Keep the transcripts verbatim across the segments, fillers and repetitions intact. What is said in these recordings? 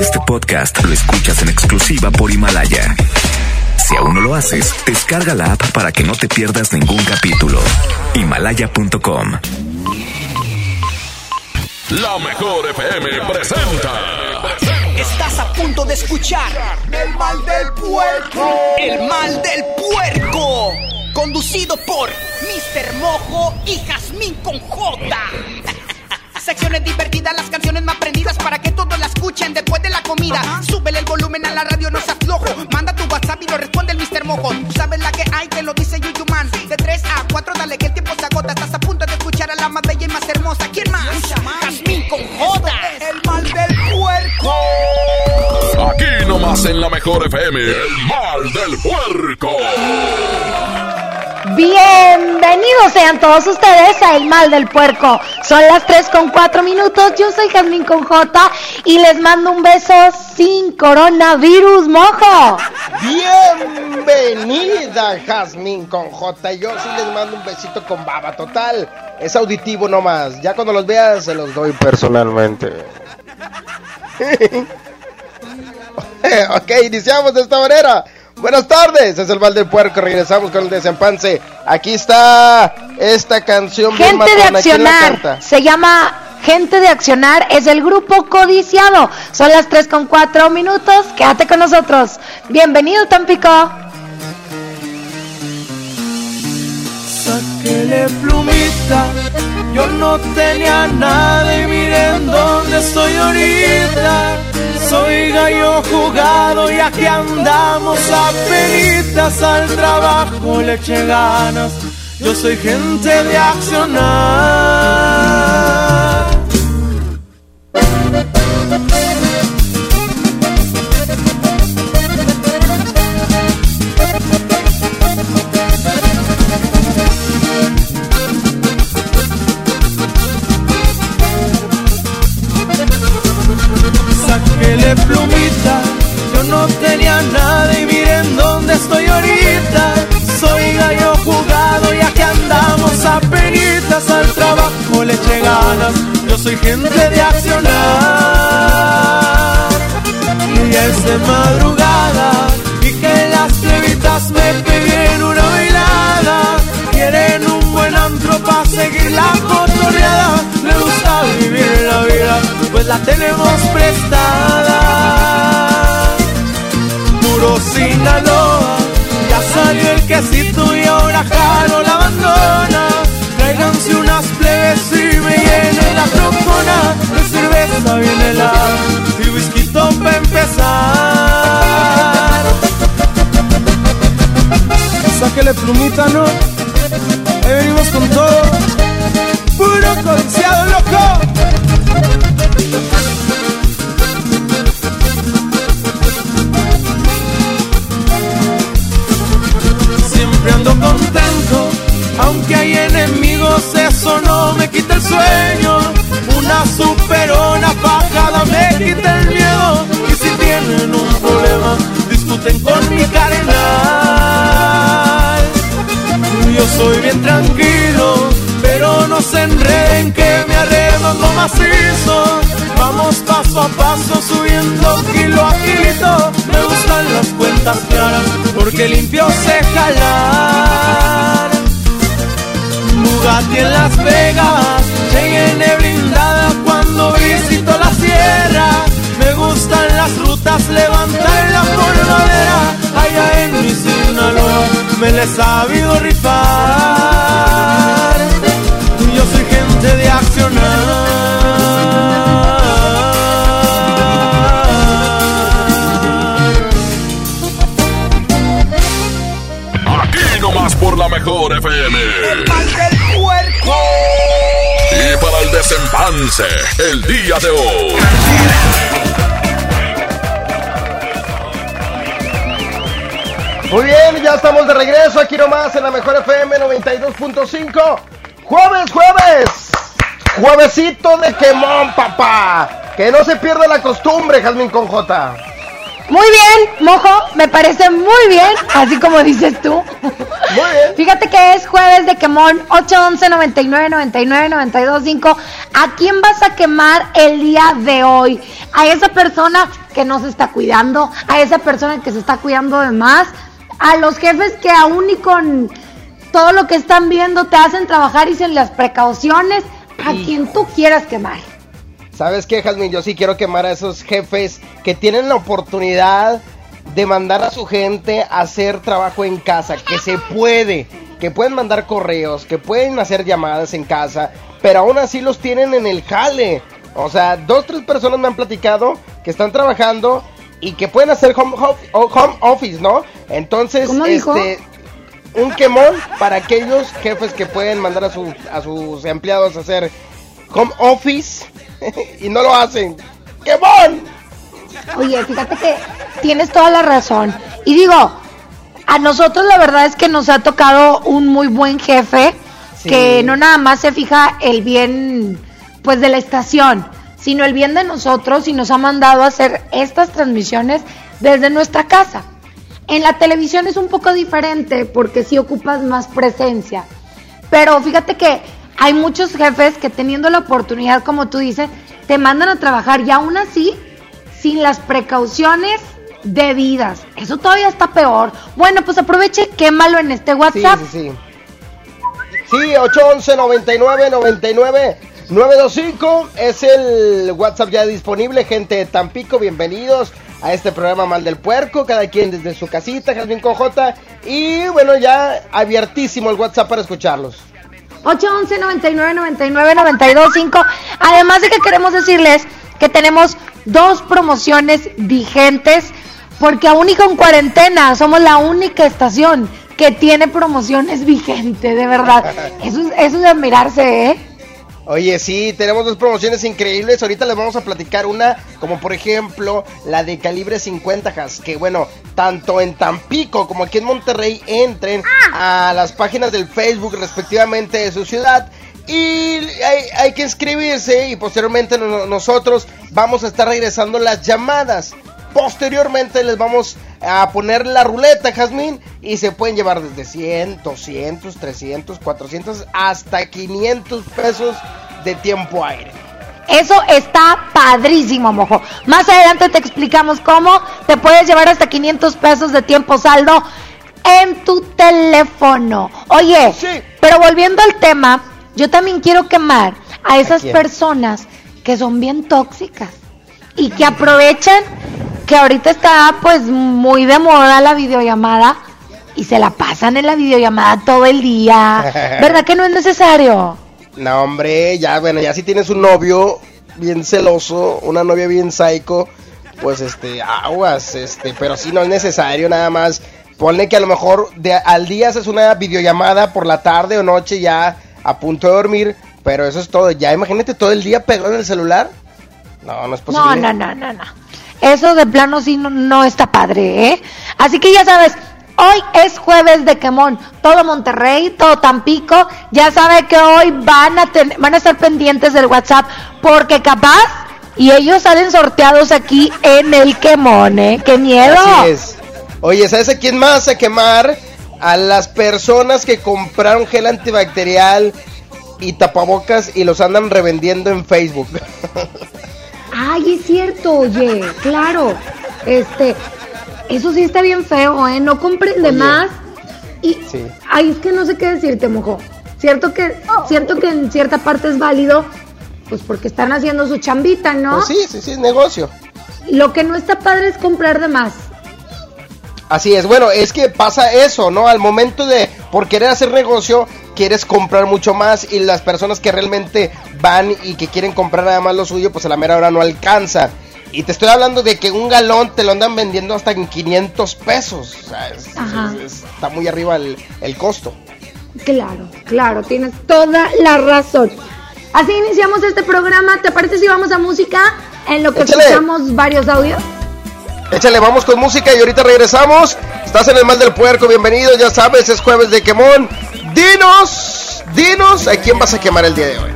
Este podcast lo escuchas en exclusiva por Himalaya. Si aún no lo haces, descarga la app para que no te pierdas ningún capítulo. Himalaya punto com. La Mejor F M presenta... Estás a punto de escuchar El Mal del Puerco. El Mal del Puerco, conducido por míster Mojo y Jazmín con J. Secciones divertidas, las canciones más prendidas para que todos la escuchen después de la comida. Uh-huh. Súbele el volumen a la radio, no seas flojo. Manda tu WhatsApp y lo responde el míster Mojo. Tú sabes la que hay, te lo dice Yuyuman. De tres a cuatro, dale que el tiempo se agota. Estás a punto de escuchar a la más bella y más hermosa. ¿Quién más? Jazmín con J. El Mal del Puerco. Aquí nomás en La Mejor F M, El Mal del Puerco. Bienvenidos sean todos ustedes a El Mal del Puerco. Son las tres con cuatro minutos, yo soy Jazmín con J y les mando un beso sin coronavirus, Mojo. Bienvenida Jazmín con J, yo sí les mando un besito con baba, total, es auditivo nomás, ya cuando los veas se los doy personalmente. Ok, iniciamos de esta manera. Buenas tardes, es El Mal del Puerco, regresamos con el desempance. Aquí está esta canción. Gente de Accionar, se llama Gente de Accionar, es el grupo Codiciado. Son las tres con cuatro minutos, quédate con nosotros. Bienvenido, Tampico. Sáquele plumita, yo no tenía nada y miren dónde estoy ahorita. Soy gallo jugado y aquí andamos apenitas, al trabajo le eché ganas. Yo soy gente de accionar. Plumita, yo no tenía nada y miren dónde estoy ahorita. Soy gallo jugado y aquí andamos apenitas, al trabajo le eché ganas. Yo soy gente de accionar. Y es de madrugada y que las plebitas me peguen una bailada. Quieren un buen antro pa' seguir la cotorreada. Le gusta vivir la vida, pues la tenemos prestada. Puro Sinaloa, ya salió el quesito y ahora Jaro la abandona. Tráiganse unas plebes y me llenen la troncona de cerveza bien helada y whisky pa' empezar. Sáquele plumita, ¿no? Ahí venimos con todo. Puro Codiciado, loco. Siempre ando contento, aunque hay enemigos, eso no me quita el sueño. Una superona pajada me quita el miedo. Y si tienen un problema, discuten con mi carnal. Yo soy bien tranquilo, pero no se enreden que me arremango macizo. Vamos paso a paso subiendo kilo a kilito. Me gustan las cuentas claras porque limpio sé jalar. Bugatti en Las Vegas, Cheyenne blindada cuando visito la sierra. Me gustan las rutas, levantar la polvadera. Allá en mi Sinaloa me les he sabido rifar. Yo soy gente de accionar. Aquí nomás por La Mejor F M. El Mal del Puerco. Y para el desempance, el día de hoy. Muy bien, ya estamos de regreso aquí nomás en La Mejor F M noventa y dos punto cinco. Jueves, jueves, juevesito de quemón, papá. Que no se pierda la costumbre, Jazmín con J. Muy bien, mojo, me parece muy bien, así como dices tú. Muy bien. Fíjate que es jueves de quemón, ocho once, noventa y nueve, noventa y nueve, noventa y dos, cinco. ¿A quién vas a quemar el día de hoy? ¿A esa persona que no se está cuidando? ¿A esa persona que se está cuidando de más? ¿A los jefes que aún y con todo lo que están viendo te hacen trabajar y sin las precauciones? ¿A quien tú quieras quemar? ¿Sabes qué, Jasmine? Yo sí quiero quemar a esos jefes que tienen la oportunidad de mandar a su gente a hacer trabajo en casa, que se puede, que pueden mandar correos, que pueden hacer llamadas en casa, pero aún así los tienen en el jale. O sea, dos, tres personas me han platicado que están trabajando y que pueden hacer home, home office, ¿no? Entonces, ¿cómo dijo? este... un quemón para aquellos jefes que pueden mandar a, su, a sus empleados a hacer home office y no lo hacen. ¡Quemón! Oye, fíjate que tienes toda la razón. Y digo, a nosotros la verdad es que nos ha tocado un muy buen jefe, sí, que no nada más se fija el bien, pues, de la estación, sino el bien de nosotros, y nos ha mandado a hacer estas transmisiones desde nuestra casa. En la televisión es un poco diferente porque sí ocupas más presencia. Pero fíjate que hay muchos jefes que teniendo la oportunidad, como tú dices, te mandan a trabajar y aún así sin las precauciones debidas. Eso todavía está peor. Bueno, pues aproveche, quémalo en este WhatsApp. Sí, sí, sí. Sí, ocho once, noventa y nueve, noventa y nueve, novecientos veinticinco es el WhatsApp ya disponible. Gente de Tampico, bienvenidos a este programa Mal del Puerco, cada quien desde su casita, Jasmine Cojota, y bueno, ya abiertísimo el WhatsApp para escucharlos. ocho once, noventa y nueve, noventa y nueve, noventa y dos, cinco. Además de que queremos decirles que tenemos dos promociones vigentes, porque aún y con cuarentena, somos la única estación que tiene promociones vigentes, de verdad. Eso, eso es de admirarse, ¿eh? Oye, sí, tenemos dos promociones increíbles. Ahorita les vamos a platicar una, como por ejemplo la de Calibre cincuenta, Jas, que bueno, tanto en Tampico como aquí en Monterrey entren a las páginas del Facebook respectivamente de su ciudad y hay, hay que inscribirse y posteriormente no, nosotros vamos a estar regresando las llamadas. Posteriormente les vamos a poner la ruleta, Jazmín, y se pueden llevar desde cien, doscientos, trescientos, cuatrocientos hasta quinientos pesos de tiempo aire. Eso está padrísimo, mojo. Más adelante te explicamos cómo te puedes llevar hasta quinientos pesos de tiempo saldo en tu teléfono. Oye, sí, pero volviendo al tema, yo también quiero quemar a esas ¿A personas que son bien tóxicas y que aprovechan que ahorita está pues muy de moda la videollamada y se la pasan en la videollamada todo el día. ¿Verdad que no es necesario? No, hombre, ya bueno, ya si tienes un novio bien celoso, una novia bien psycho, pues este, aguas, este, pero sí no es necesario, nada más. Ponle que a lo mejor de, al día haces una videollamada por la tarde o noche ya a punto de dormir, pero eso es todo. Ya imagínate todo el día pegado en el celular. No, no es posible. No, no, no, no, no. Eso de plano sí no, no está padre, ¿eh? Así que ya sabes, hoy es jueves de quemón. Todo Monterrey, todo Tampico, ya sabe que hoy van a, ten, van a estar pendientes del WhatsApp, porque capaz, y ellos salen sorteados aquí en el quemón, ¿eh? ¡Qué miedo! Así es. Oye, ¿sabes a quién más a quemar? A las personas que compraron gel antibacterial y tapabocas y los andan revendiendo en Facebook. Ay, es cierto, oye, claro, este, eso sí está bien feo, ¿eh? No compren de más y, sí, ay, es que no sé qué decirte, mojo. Cierto que, oh, siento que en cierta parte es válido, pues porque están haciendo su chambita, ¿no? Pues sí, sí, sí, es negocio. Lo que no está padre es comprar de más. Así es, bueno, es que pasa eso, ¿no? Al momento de, por querer hacer negocio, quieres comprar mucho más y las personas que realmente van y que quieren comprar nada más lo suyo, pues a la mera hora no alcanza. Y te estoy hablando de que un galón te lo andan vendiendo hasta en quinientos pesos. O sea, es, es, es, está muy arriba el, el costo. Claro, claro, tienes toda la razón. Así iniciamos este programa. ¿Te parece si vamos a música en lo que Échale. escuchamos varios audios? Échale, vamos con música y ahorita regresamos. Estás en el Mal del Puerco, bienvenido, ya sabes, es jueves de quemón. Dinos, dinos a quién vas a quemar el día de hoy.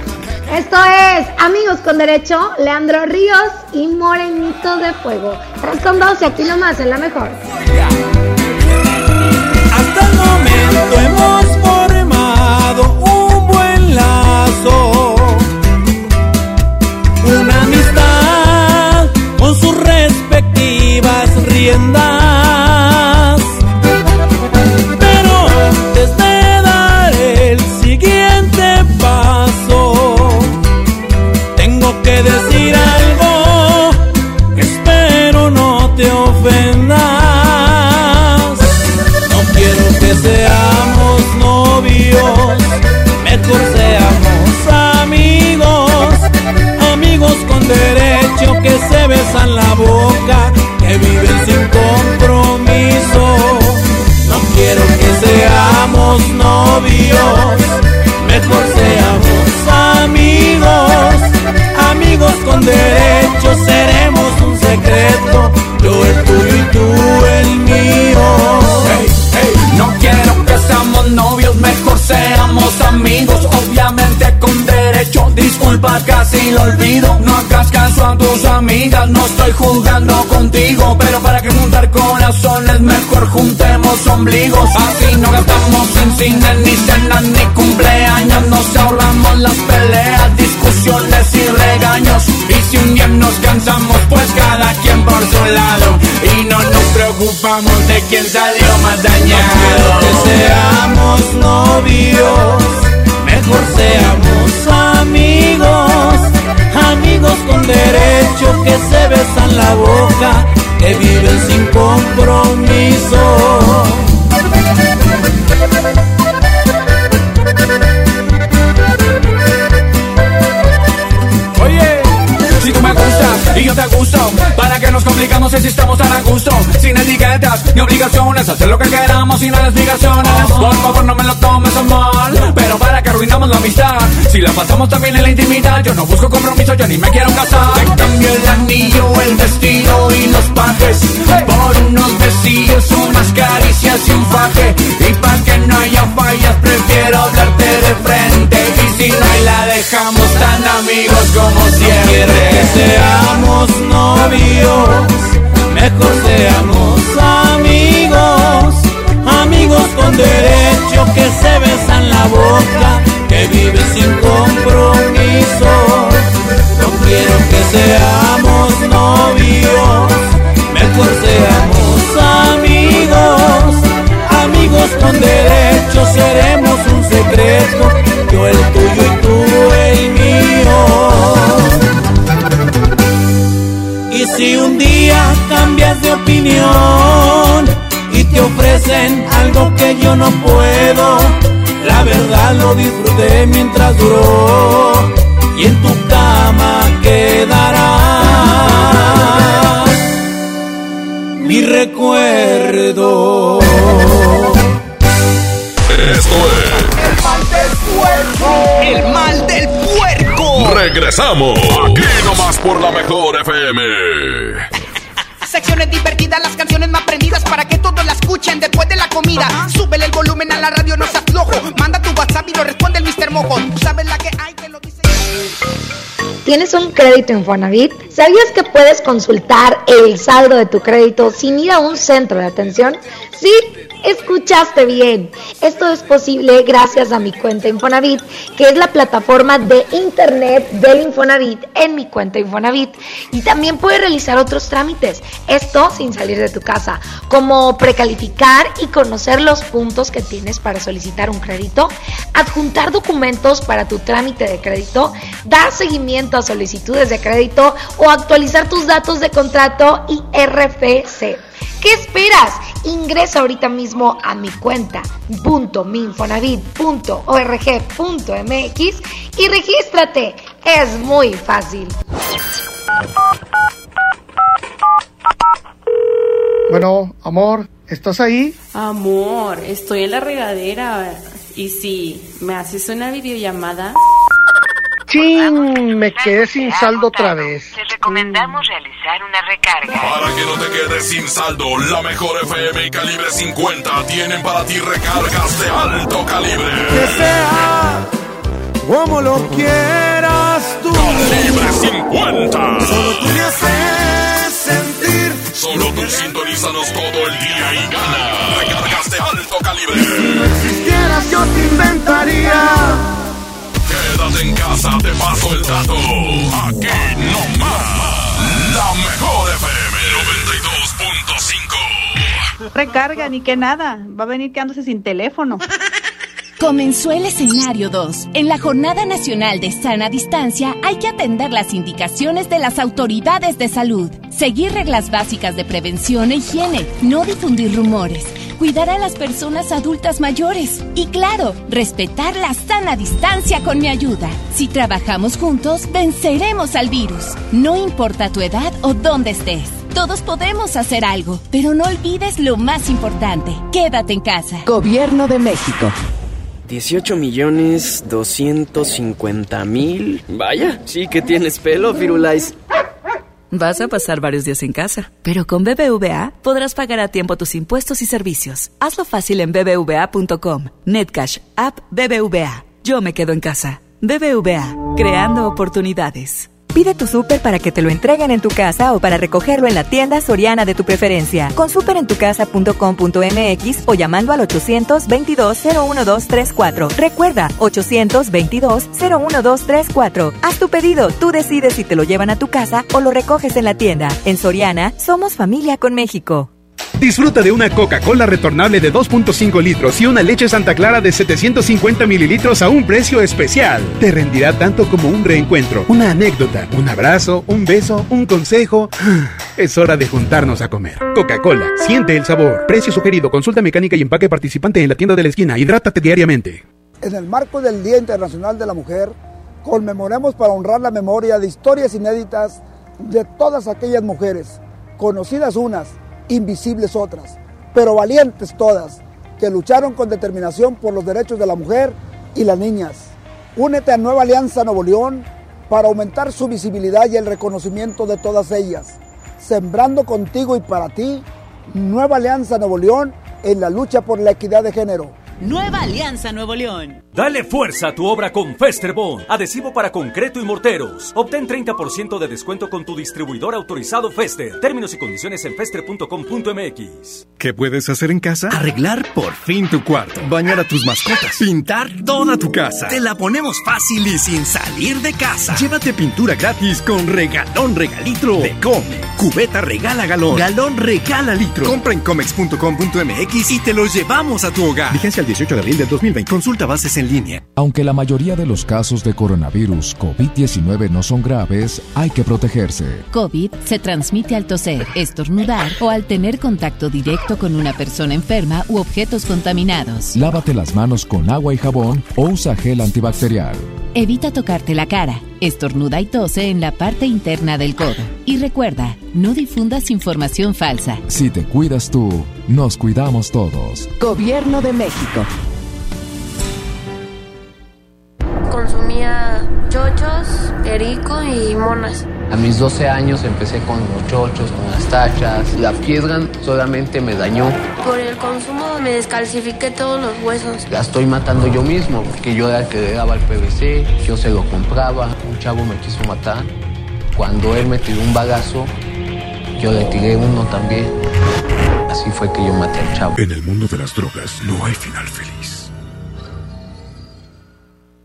Esto es Amigos con Derecho, Leandro Ríos y Morenito de Fuego. tres con doce, aquí nomás, en la mejor. Hasta el momento hemos formado un buen lazo, una amistad con sus respectivas riendas. Pero desde dar el siguiente paso, tengo que decir algo que espero no te ofendas. No quiero que seamos novios, mejor seamos amigos. Amigos con derecho que se besan la boca, que viven sin compromiso. No quiero que seamos novios, mejor seamos amigos. Amigos con derecho seremos un secreto, yo el tuyo y tú el mío. Hey, hey. No quiero que seamos novios, mejor seamos amigos. Obviamente con derecho, disculpa casi lo olvido. No hagas caso a tus amigas, no estoy jugando contigo. Pero para que juntar corazones, mejor juntemos ombligos. Así no gastamos en cine, ni cenas, ni cumpleaños. Nos ahorramos las peleas, discusiones y regaños. Y si un día nos cansamos, pues cada quien por su lado, y no nos preocupamos de quién salió más dañado. No quiero que seamos novios, mejor seamos amigos. Amigos con derecho que se besan la boca, que viven sin compromiso. Oye, si tú me gustas y yo te gusto, ¿para qué nos complicamos si estamos tan a gusto? Sin etiquetas ni obligaciones, hacer lo que queramos sin explicaciones. Por favor no me lo tomes a mal, pero para que arruinamos la amistad si la pasamos también en la intimidad. Yo no busco compromiso, yo ni me quiero casar. Te cambio el anillo, el vestido y los pajes, hey, por unos besillos, unas caricias y un faje. Y para que no haya fallas, prefiero hablarte de frente. Y si no, y la dejamos tan amigos como siempre. Quiero que seamos novios, mejor seamos amigos. Amigos con derecho que se besan la boca, que viven sin compromiso. No quiero que seamos novios, mejor seamos amigos. Amigos con derecho seremos un secreto, yo el tuyo y tú el mío. Y si un día cambias de opinión y te ofrecen algo que yo no puedo, la verdad lo disfruté mientras duró, y en tu cama quedará mi recuerdo. Esto es El Mal del Puerco. El Mal del Puerco. Regresamos aquí nomás por la mejor F M. Secciones divertidas, las canciones más prendidas para que todos la escuchen después de la comida. Uh-huh. Súbele el volumen a la radio, no seas flojo. Manda tu WhatsApp y lo responde el mister Mojo. Tú sabes la que hay que lo dice. ¿Tienes un crédito Infonavit? ¿Sabías que puedes consultar el saldo de tu crédito sin ir a un centro de atención? Sí, escuchaste bien. Esto es posible gracias a Mi Cuenta Infonavit, que es la plataforma de internet del Infonavit en Mi Cuenta Infonavit. Y también puedes realizar otros trámites, esto sin salir de tu casa, como precalificar y conocer los puntos que tienes para solicitar un crédito, adjuntar documentos para tu trámite de crédito, dar seguimiento a solicitudes de crédito o actualizar tus datos de contrato y R F C. ¿Qué esperas? Ingresa ahorita mismo a mi cuenta punto mi infonavit punto org punto m x y regístrate. Es muy fácil. Bueno, amor, ¿estás ahí? Amor, estoy en la regadera. ¿Y si me haces una videollamada? ¡Chin! Me quedé sin saldo otra vez. Te recomendamos realizar una recarga. Para que no te quedes sin saldo, la mejor F M y Calibre cincuenta tienen para ti recargas de alto calibre. Que sea como lo quieras. Libre cincuenta. Solo tú me haces sentir. Solo tú sintonízanos todo el día y gana recargas de alto calibre. Si no existieras yo te inventaría. Quédate en casa, te paso el dato. Aquí no más. La mejor F M noventa y dos punto cinco. Recarga ni que nada. Va a venir quedándose sin teléfono. Comenzó el escenario dos. En la Jornada Nacional de Sana Distancia hay que atender las indicaciones de las autoridades de salud, seguir reglas básicas de prevención e higiene, no difundir rumores, cuidar a las personas adultas mayores y, claro, respetar la sana distancia con Mi Ayuda. Si trabajamos juntos, venceremos al virus. No importa tu edad o dónde estés. Todos podemos hacer algo, pero no olvides lo más importante. Quédate en casa. Gobierno de México. dieciocho millones doscientos cincuenta mil. Vaya, sí que tienes pelo, Firulais. Vas a pasar varios días en casa, pero con B B V A podrás pagar a tiempo tus impuestos y servicios. Hazlo fácil en b b v a punto com. Netcash, app B B V A. Yo me quedo en casa. B B V A, creando oportunidades. Pide tu súper para que te lo entreguen en tu casa o para recogerlo en la tienda Soriana de tu preferencia. Con superentucasa punto com punto m x o llamando al ocho dos dos, cero uno dos tres cuatro. Recuerda, ocho dos dos, cero uno dos tres cuatro. Haz tu pedido, tú decides si te lo llevan a tu casa o lo recoges en la tienda. En Soriana, somos familia con México. Disfruta de una Coca-Cola retornable de dos punto cinco litros y una leche Santa Clara de setecientos cincuenta mililitros a un precio especial. Te rendirá tanto como un reencuentro, una anécdota, un abrazo, un beso, un consejo. Es hora de juntarnos a comer. Coca-Cola, siente el sabor. Precio sugerido, consulta mecánica y empaque participante en la tienda de la esquina. Hidrátate diariamente. En el marco del Día Internacional de la Mujer, conmemoremos para honrar la memoria de historias inéditas de todas aquellas mujeres, conocidas unas, invisibles otras, pero valientes todas, que lucharon con determinación por los derechos de la mujer y las niñas. Únete a Nueva Alianza Nuevo León para aumentar su visibilidad y el reconocimiento de todas ellas. Sembrando contigo y para ti, Nueva Alianza Nuevo León en la lucha por la equidad de género. Nueva Alianza Nuevo León. Dale fuerza a tu obra con Festerbond, adhesivo para concreto y morteros. Obtén treinta por ciento de descuento con tu distribuidor autorizado Fester. Términos y condiciones en fester punto com punto m x. ¿Qué puedes hacer en casa? Arreglar por fin tu cuarto, bañar a tus mascotas, pintar toda tu casa. Te la ponemos fácil y sin salir de casa. Llévate pintura gratis con regalón regalitro de Comex. Cubeta regala galón, galón regala litro. Compra en comex punto com punto m x y te lo llevamos a tu hogar. Vigencia el dieciocho de abril del dos mil veinte. Consulta bases en línea. Aunque la mayoría de los casos de coronavirus COVID diecinueve no son graves, hay que protegerse. COVID se transmite al toser, estornudar o al tener contacto directo con una persona enferma u objetos contaminados. Lávate las manos con agua y jabón o usa gel antibacterial. Evita tocarte la cara, estornuda y tose en la parte interna del codo. Y recuerda, no difundas información falsa. Si te cuidas tú, nos cuidamos todos. Gobierno de México. Consumía chochos, perico y monas. A mis doce años empecé con los chochos, con las tachas. La piedra solamente me dañó. Por el consumo me descalcifiqué todos los huesos. La estoy matando yo mismo, porque yo era el que le daba el P V C, yo se lo compraba. Un chavo me quiso matar. Cuando él me tiró un bagazo, yo le tiré uno también. Así fue que yo maté al chavo. En el mundo de las drogas no hay final feliz.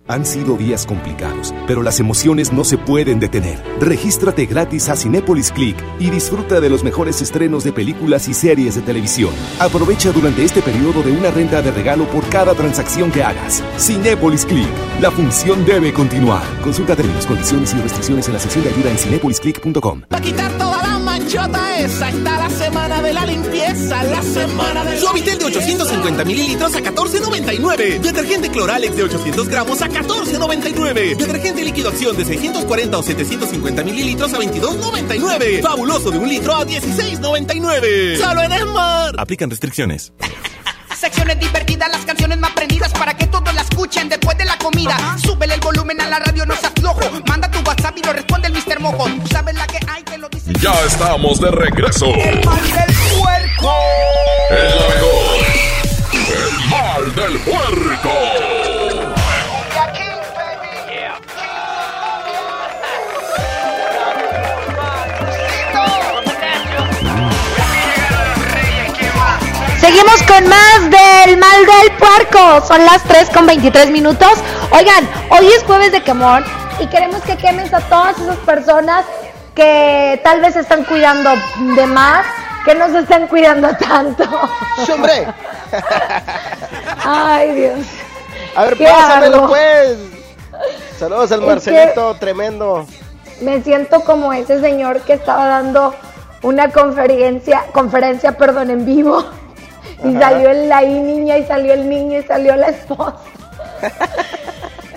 Han sido días complicados, pero las emociones no se pueden detener. Regístrate gratis a Cinépolis Click y disfruta de los mejores estrenos de películas y series de televisión. Aprovecha durante este periodo de una renta de regalo por cada transacción que hagas. Cinépolis Click. La función debe continuar. Consulta términos, condiciones y restricciones en la sección de ayuda en cinépolis click punto com. Para quitar toda la manchota esa, está la semana de la limpieza, la semana de la Suavitel de ochocientos cincuenta mililitros a catorce noventa y nueve. Detergente Cloralex de ochocientos gramos a catorce noventa y nueve. Detergente líquido Acción de seiscientos cuarenta o setecientos cincuenta mililitros a veintidós noventa y nueve. Fabuloso de un litro a dieciséis noventa y nueve. Solo en Esmar. Aplican restricciones. Secciones divertidas, las canciones más prendidas para que todos la escuchen después de la comida. Uh-huh. Súbele el volumen a la radio, no seas flojo. Manda tu WhatsApp y lo responde el mister Mojo. Tú sabes la que hay, te lo dice. Ya estamos de regreso. El mal del puerco. El mejor. El mal del puerco. Yeah. Seguimos con más del mal del puerco. Son las tres con veintitrés minutos. Oigan, hoy es jueves de quemón y queremos que quemes a todas esas personas que tal vez están cuidando de más, que no se están cuidando tanto. ¡Hombre! Ay, Dios. A ver, pásamelo, pues. Saludos al Marcelito, tremendo. Me siento como ese señor que estaba dando una conferencia, conferencia, perdón, en vivo. Y ajá, salió el, la niña, y salió el niño, y salió la esposa.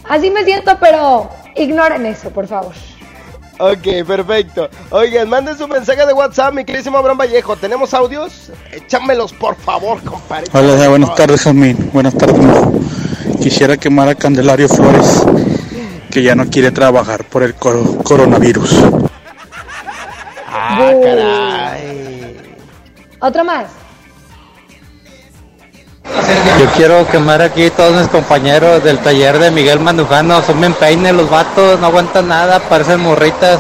Así me siento, pero ignoren eso, por favor. Ok, perfecto. Oigan, manden su mensaje de WhatsApp, mi queridísimo Abraham Vallejo. ¿Tenemos audios? Échamelos, por favor, compadre. Hola, buenas tardes, Jasmine. Buenas tardes, Mau. Quisiera quemar a Candelario Flores, que ya no quiere trabajar por el cor- coronavirus. ¡Ah, caray! ¿Otro más? Yo quiero quemar aquí todos mis compañeros del taller de Miguel Mandujano. Son bien peines los vatos, no aguantan nada, parecen morritas.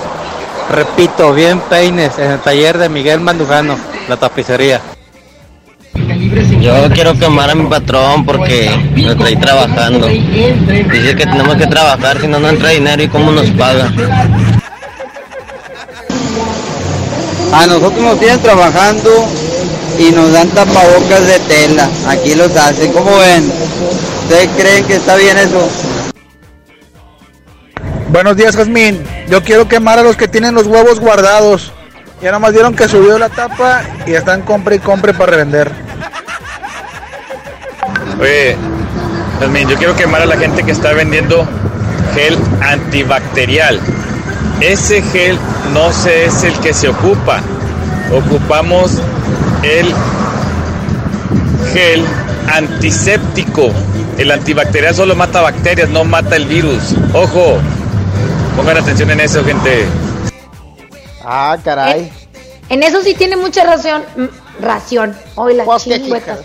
Repito, bien peines en el taller de Miguel Mandujano, la tapicería. Yo quiero quemar a mi patrón porque me trae trabajando. Dice que tenemos que trabajar, si no, no entra dinero y cómo nos paga. A nosotros nos tienen trabajando y nos dan tapabocas de tela. Aquí los hacen, ¿cómo ven? ¿Ustedes creen que está bien eso? Buenos días, Jazmín. Yo quiero quemar a los que tienen los huevos guardados. Ya nomás dieron que subió la tapa y están compre y compre para revender. Oye, Jazmín, yo quiero quemar a la gente que está vendiendo gel antibacterial. Ese gel no se es el que se ocupa. Ocupamos el gel antiséptico. El antibacterial solo mata bacterias, no mata el virus. Ojo, pongan atención en eso, gente. Ah, caray. En, en eso sí tiene mucha razón. Ración, hoy las chingüetas.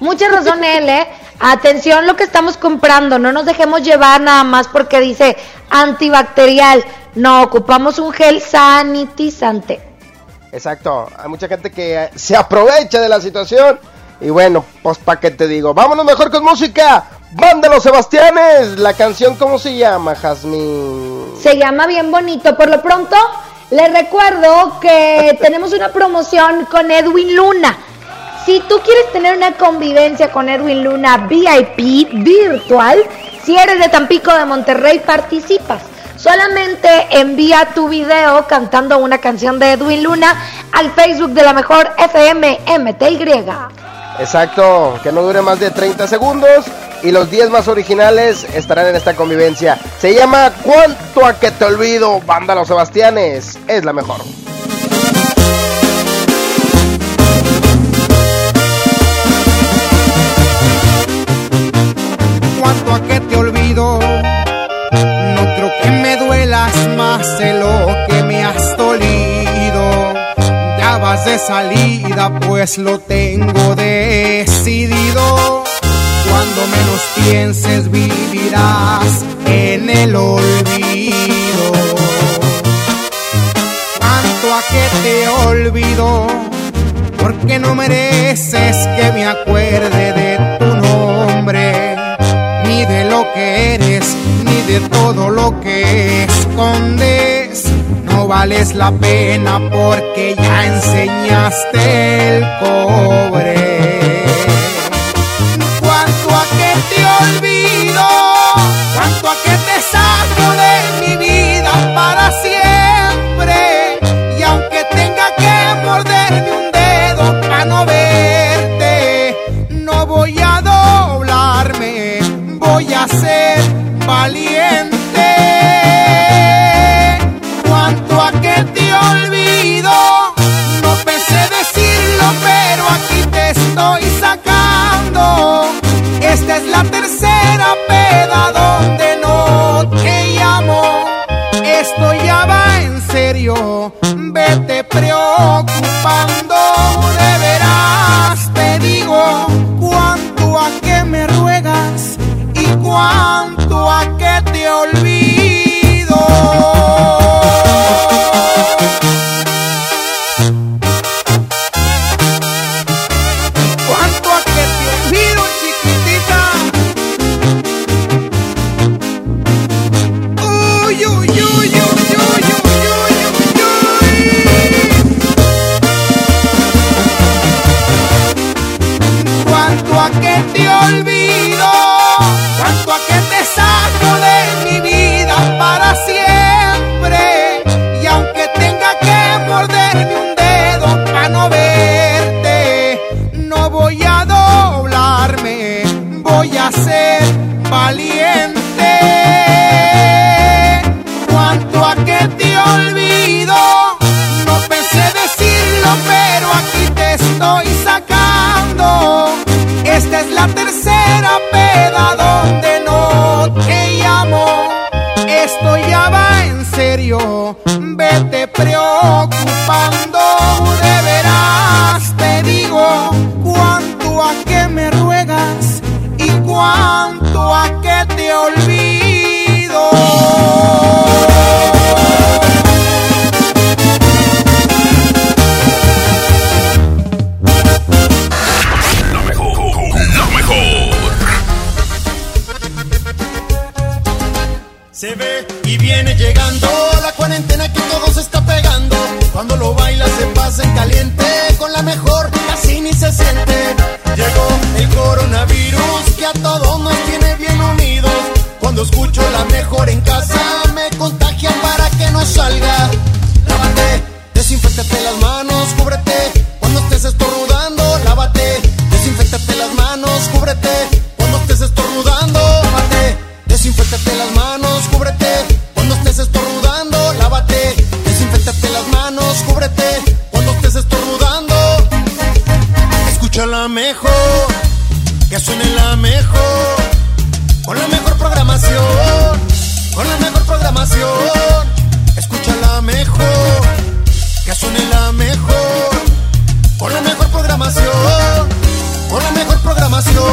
Mucha razón él, eh. Atención lo que estamos comprando, no nos dejemos llevar nada más porque dice antibacterial. No, ocupamos un gel sanitizante. Exacto, hay mucha gente que se aprovecha de la situación y bueno, pues pa' qué te digo. Vámonos mejor con música. Banda Los Sebastianes, la canción, ¿cómo se llama, Jazmín? Se llama Bien Bonito. Por lo pronto, les recuerdo que tenemos una promoción con Edwin Luna. Si tú quieres tener una convivencia con Edwin Luna V I P virtual, si eres de Tampico, de Monterrey, participas. Solamente envía tu video cantando una canción de Edwin Luna al Facebook de la mejor F M M T Y. Exacto, que no dure más de treinta segundos y los diez más originales estarán en esta convivencia. Se llama Cuánto a que te olvido, Banda Los Sebastianes, es la mejor. Cuánto a que te olvido, que me duelas más de lo que me has dolido. Ya vas de salida, pues lo tengo decidido. Cuando menos pienses vivirás en el olvido. Cuánto a que te olvido, porque no mereces que me acuerde de tu nombre, ni de lo que eres, de todo lo que escondes. No vales la pena porque ya enseñaste el cobre. Cuánto a que te olvido, cuánto a que te saco de mi vida para siempre. Y aunque tenga que morderme un dedo para no verte, no voy a doblarme, voy a ser valiente. Cuánto a que te olvido, no pensé decirlo, pero aquí te estoy sacando. Esta es la tercera peda donde no te llamo. Esto ya va en serio, vete preocupando. De veras te digo, cuánto a que me ruegas y cuánto a que te olvido. Cuánto que te olvido, cuanto a que te saco de mi vida para siempre. Y aunque tenga que morderme un dedo para no verte, no voy a doblarme, voy a ser valiente. Cuanto a que te olvido, no pensé decirlo, pero aquí te estoy sacando. Esta es la tercera peda donde no te llamo. Esto ya va en serio, vete preocupando. De veras te digo, cuánto a que me ruegas y cuánto a que te olvido. Se ve y viene llegando la cuarentena que todo se está pegando. Cuando lo baila se pasa en caliente, con la mejor casi ni se siente. Llegó el coronavirus que a todos nos tiene bien unidos. Cuando escucho la mejor en casa me contagia para que no salga. Lávate, desinféctate las manos, cúbrete cuando estés estornudando. Lávate, desinféctate las manos, cúbrete cuando estés estornudando. Lávate, desinféctate las manos, cúbrete cuando estés estornudando. Lávate, desinféctate las manos, cúbrete cuando estés estornudando. Escucha la mejor, que suene la mejor, con la mejor programación, con la mejor programación. Escucha la mejor, que suene la mejor, con la mejor programación, con la mejor programación.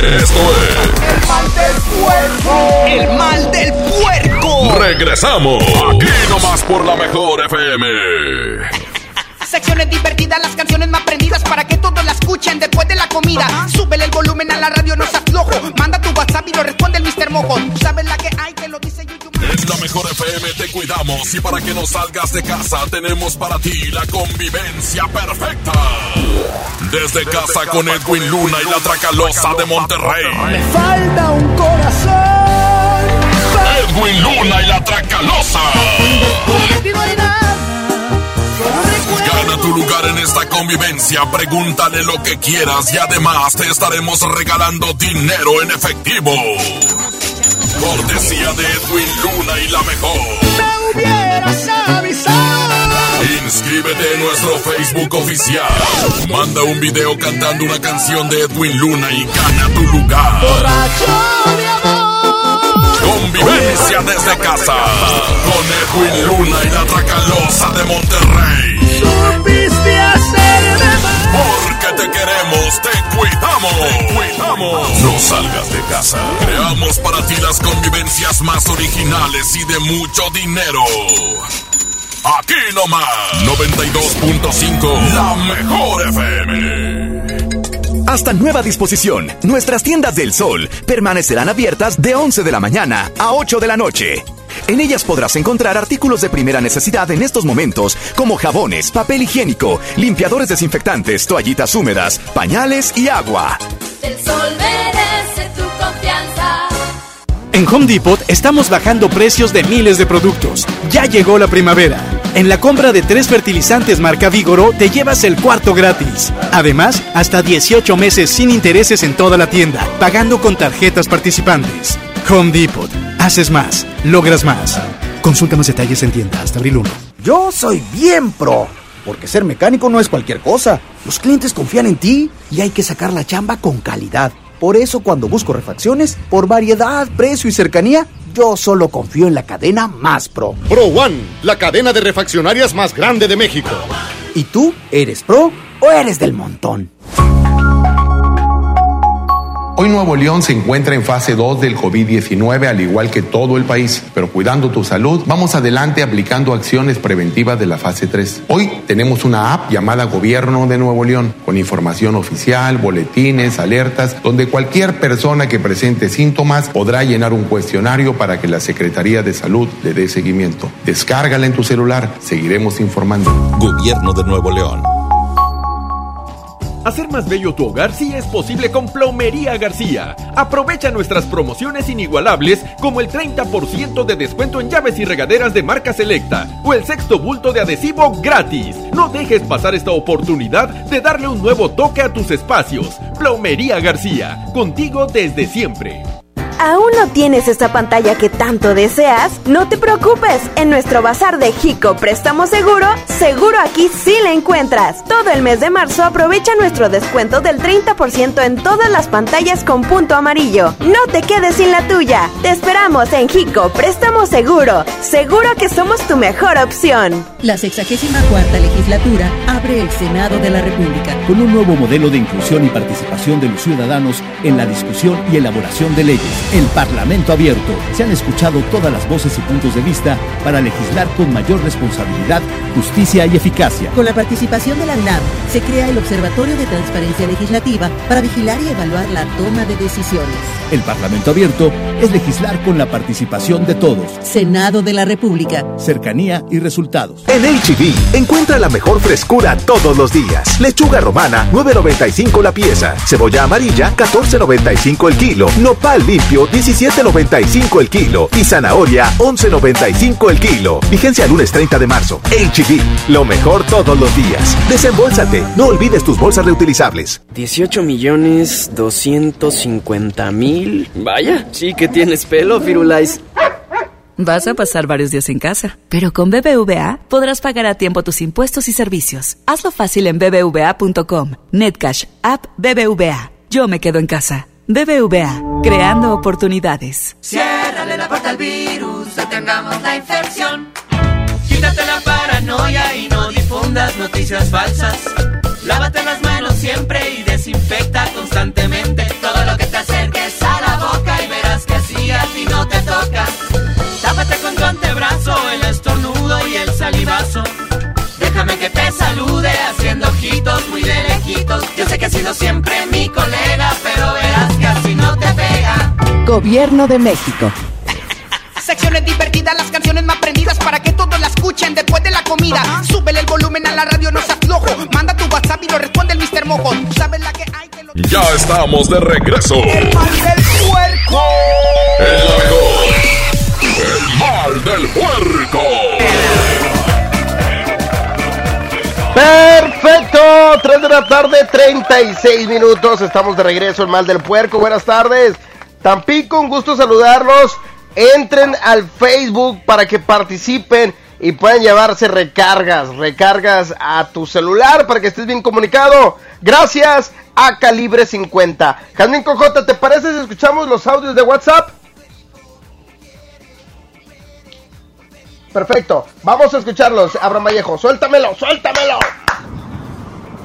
Esto es El Mal del Puerco. El Mal del Puerco. Regresamos aquí nomás por la mejor F M. Secciones divertidas, las canciones más prendidas para que todos la escuchen después de la comida. Uh-huh. Súbele el volumen a la radio, no seas flojo. Manda tu WhatsApp y lo responde el mister Mojo. Tú sabes la que hay, que lo dice YouTube. Es la mejor F M, te cuidamos y para que no salgas de casa tenemos para ti la convivencia perfecta. Desde casa con Edwin Luna y la Tracalosa de Monterrey. Me falta un corazón. Edwin Luna y la Tracalosa. Gana tu lugar en esta convivencia. Pregúntale lo que quieras y además te estaremos regalando dinero en efectivo. Cortesía de Edwin Luna y la mejor. Me hubieras avisado. Inscríbete en nuestro Facebook oficial. Manda un video cantando una canción de Edwin Luna y gana tu lugar. Borracho, mi amor. Convivencia desde casa con Edwin Luna y la Tracalosa de Monterrey. Supiste hacerme mal. Porque te queremos, te cuidamos, te cuidamos. No salgas de casa. Creamos para ti las convivencias más originales y de mucho dinero. Aquí nomás, noventa y dos punto cinco, la mejor F M. Hasta nueva disposición, nuestras tiendas del Sol permanecerán abiertas de once de la mañana a ocho de la noche. En ellas podrás encontrar artículos de primera necesidad en estos momentos, como jabones, papel higiénico, limpiadores desinfectantes, toallitas húmedas, pañales y agua. El Sol merece tu confianza. En Home Depot estamos bajando precios de miles de productos. Ya llegó la primavera. En la compra de tres fertilizantes marca Vigoro te llevas el cuarto gratis. Además, hasta dieciocho meses sin intereses en toda la tienda, pagando con tarjetas participantes. Home Depot. Haces más, logras más. Consulta más detalles en tienda hasta abril primero. Yo soy bien pro, porque ser mecánico no es cualquier cosa. Los clientes confían en ti y hay que sacar la chamba con calidad. Por eso, cuando busco refacciones, por variedad, precio y cercanía, yo solo confío en la cadena Más Pro. Pro One, la cadena de refaccionarias más grande de México. ¿Y tú, eres pro o eres del montón? Hoy Nuevo León se encuentra en fase dos del COVID diecinueve, al igual que todo el país, pero cuidando tu salud, vamos adelante aplicando acciones preventivas de la fase tres. Hoy tenemos una app llamada Gobierno de Nuevo León, con información oficial, boletines, alertas, donde cualquier persona que presente síntomas podrá llenar un cuestionario para que la Secretaría de Salud le dé seguimiento. Descárgala en tu celular, seguiremos informando. Gobierno de Nuevo León. Hacer más bello tu hogar sí es posible con Plomería García. Aprovecha nuestras promociones inigualables como el treinta por ciento de descuento en llaves y regaderas de marca Selecta o el sexto bulto de adhesivo gratis. No dejes pasar esta oportunidad de darle un nuevo toque a tus espacios. Plomería García, contigo desde siempre. ¿Aún no tienes esa pantalla que tanto deseas? No te preocupes, en nuestro bazar de Jico Préstamo Seguro, seguro aquí sí la encuentras. Todo el mes de marzo aprovecha nuestro descuento del treinta por ciento en todas las pantallas con punto amarillo. No te quedes sin la tuya. Te esperamos en Jico Préstamo Seguro. Seguro que somos tu mejor opción. La sexagésima cuarta legislatura abre el Senado de la República con un nuevo modelo de inclusión y participación de los ciudadanos en la discusión y elaboración de leyes. El Parlamento Abierto. Se han escuchado todas las voces y puntos de vista para legislar con mayor responsabilidad, justicia y eficacia. Con la participación de la UNAM, se crea el Observatorio de Transparencia Legislativa para vigilar y evaluar la toma de decisiones. El Parlamento Abierto es legislar con la participación de todos. Senado de la República. Cercanía y resultados. En H E B, encuentra la mejor frescura todos los días. Lechuga romana, nueve noventa y cinco la pieza. Cebolla amarilla, catorce noventa y cinco el kilo. Nopal limpio, diecisiete noventa y cinco el kilo, y zanahoria once noventa y cinco el kilo. Vigencia lunes treinta de marzo. H E B, lo mejor todos los días. Desembolsate, no olvides tus bolsas reutilizables. dieciocho millones doscientos cincuenta mil. Vaya, sí que tienes pelo, Firulais. Vas a pasar varios días en casa, pero con B B V A podrás pagar a tiempo tus impuestos y servicios. Hazlo fácil en b b v a punto com. Netcash, app B B V A. Yo me quedo en casa. B B V A, creando oportunidades. Ciérrale la puerta al virus, detengamos la infección. Quítate la paranoia y no difundas noticias falsas. Lávate las manos siempre y desinfecta constantemente todo lo que te acerques a la boca y verás que así a ti no te toca. Tápate con tu antebrazo, el estornudo y el salivazo. Déjame que te salude haciendo ojitos muy de lejitos. Yo sé que has sido siempre mi colega, pero verás que así no te pega. Gobierno de México. Secciones divertidas, las canciones más prendidas para que todos la escuchen después de la comida. Uh-huh. Súbele el volumen a la radio, no se aflojo. Manda tu WhatsApp y lo responde el mister Mojo. Tú sabes la que hay que lo... Ya estamos de regreso. El mal del puerco. El alcohol. El mal del puerco. Perfecto, tres de la tarde, treinta y seis minutos, estamos de regreso en Mal del Puerco. Buenas tardes, Tampico, un gusto saludarlos. Entren al Facebook para que participen y puedan llevarse recargas, recargas a tu celular para que estés bien comunicado. Gracias a Calibre cincuenta. Jazmín Cojota, ¿te parece si escuchamos los audios de WhatsApp? Perfecto, vamos a escucharlos. Abraham Vallejo, suéltamelo, suéltamelo.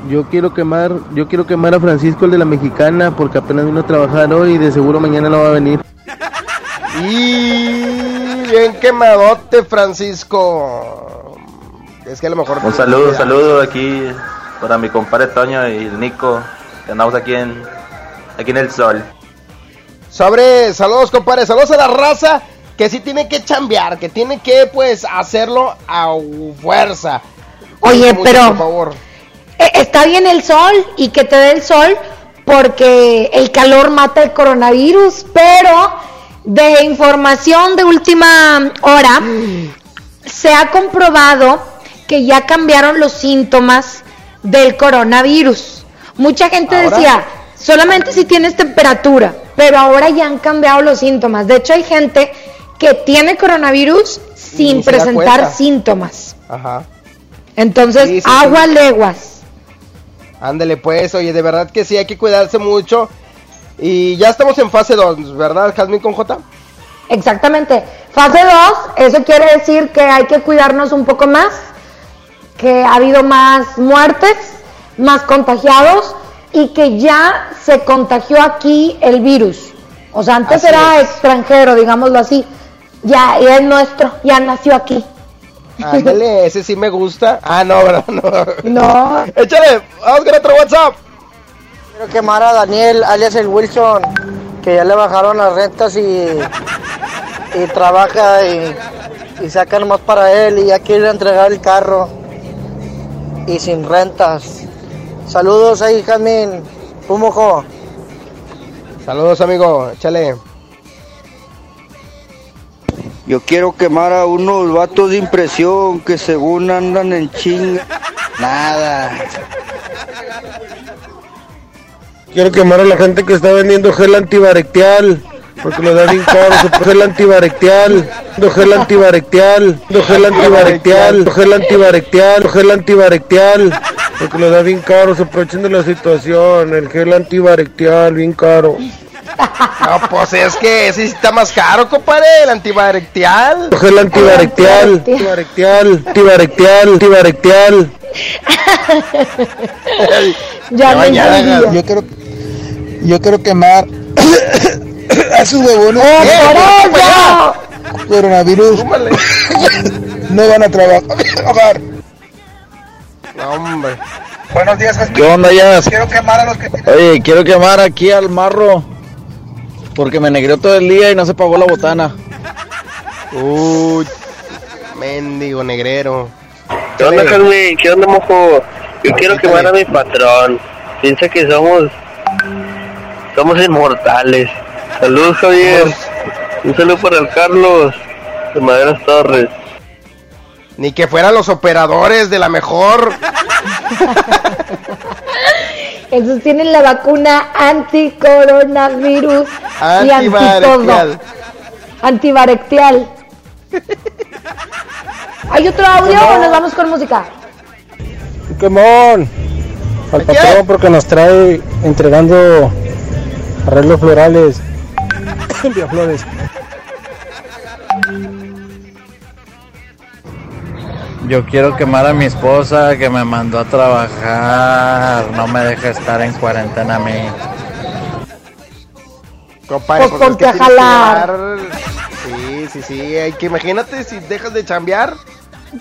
Yo quiero quemar, yo quiero quemar a Francisco, el de la mexicana, porque apenas vino a trabajar hoy y de seguro mañana no va a venir. Y bien quemadote, Francisco. Es que a lo mejor. Un saludo, un saludo aquí para mi compadre Toño y el Nico, que andamos aquí en, aquí en el sol. Sobre, saludos compadre, saludos a la raza. Que sí tiene que chambear, que tiene que, pues, hacerlo a fuerza. Oye, mucho, pero por favor. Está bien el sol y que te dé el sol porque el calor mata el coronavirus, pero de información de última hora mm. se ha comprobado que ya cambiaron los síntomas del coronavirus. Mucha gente ahora decía, solamente si tienes temperatura, pero ahora ya han cambiado los síntomas. De hecho, hay gente que tiene coronavirus sin presentar síntomas. Ajá. Entonces, sí, sí, agua sí. Leguas. Ándale pues, oye, de verdad que sí, hay que cuidarse mucho. Y ya estamos en fase dos, ¿verdad, Jazmín con J? Exactamente. Fase dos, eso quiere decir que hay que cuidarnos un poco más, que ha habido más muertes, más contagiados, y que ya se contagió aquí el virus. O sea, antes así era es. extranjero, digámoslo así. Ya, ya es nuestro, ya nació aquí. Ándale, ese sí me gusta. Ah, no, ¿verdad? No. No. Échale, vamos con otro WhatsApp. Quiero quemar a Daniel, alias el Wilson, que ya le bajaron las rentas y, y trabaja y, y sacan más para él y ya quiere entregar el carro y sin rentas. Saludos ahí, Jamín Pumojo. Saludos, amigo, échale. Yo quiero quemar a unos vatos de impresión que según andan en chinga. Nada. Quiero quemar a la gente que está vendiendo gel antibacterial, porque lo da bien caro. Gel antibacterial, gel antibacterial, gel antibacterial, gel antibacterial, gel antibacterial, porque lo da bien caro. Se aprovechan de la situación. El gel antibacterial, bien caro. No, pues es que ese está más caro, compadre, el antibacterial. Coge el antibacterial, antibacterial, antibacterial, antibacterial. Ya me no, yo quiero, yo quiero quemar a su huevón. ¡Eh, coronavirus! No van a trabajar. No, hombre. Buenos días, Jasmine. ¿Qué onda, Yas? Quiero quemar a los que... Oye, quiero quemar aquí al marro, porque me negreó todo el día y no se pagó la botana. Uy, mendigo negrero. ¿Qué onda, Jasmine? ¿Qué onda, mojo? Yo no, quiero quemar a mi patrón. Piensa que somos... Somos inmortales. Saludos, Javier. Un saludo para el Carlos de Maderas Torres. Ni que fueran los operadores de la mejor. Esos tienen la vacuna anticoronavirus y antitodo. Antibacterial. ¿Hay otro audio o nos vamos con música? Pokémon. Al patrón, porque nos trae entregando arreglos florales. Flores. Yo quiero quemar a mi esposa que me mandó a trabajar, no me deja estar en cuarentena a mí. Compadre, pues ponte a jalar. Sí, sí, sí, hay que, imagínate si dejas de chambear.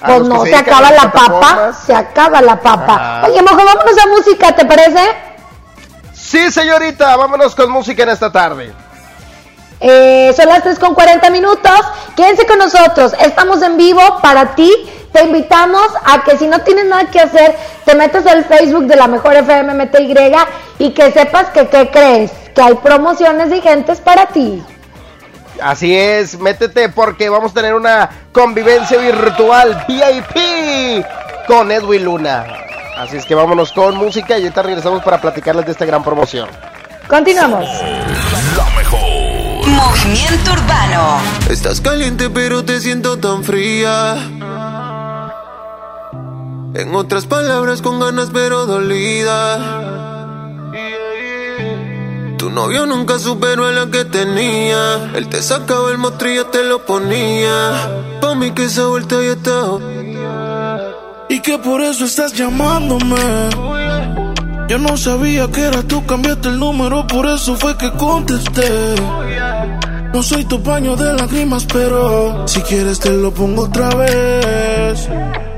Pues no, se acaba la papa, se acaba la papa. Oye, mojo, vámonos a música, ¿te parece? Sí, señorita, vámonos con música en esta tarde. Eh, son las tres con cuarenta minutos, quédense con nosotros, estamos en vivo para ti. Te invitamos a que si no tienes nada que hacer, te metas al Facebook de la Mejor F M M T Y y que sepas que qué crees, que hay promociones vigentes para ti. Así es, métete porque vamos a tener una convivencia virtual V I P con Edwin Luna. Así es que vámonos con música y ahorita regresamos para platicarles de esta gran promoción. Continuamos. La mejor. Movimiento Urbano. Estás caliente pero te siento tan fría. En otras palabras, con ganas pero dolida. Tu novio nunca superó a la que tenía. Él te sacaba el mostrillo, te lo ponía. Pa' mí que esa vuelta ya está. Y que por eso estás llamándome. Yo no sabía que eras tú, cambiaste el número, por eso fue que contesté. No soy tu paño de lágrimas, pero si quieres te lo pongo otra vez.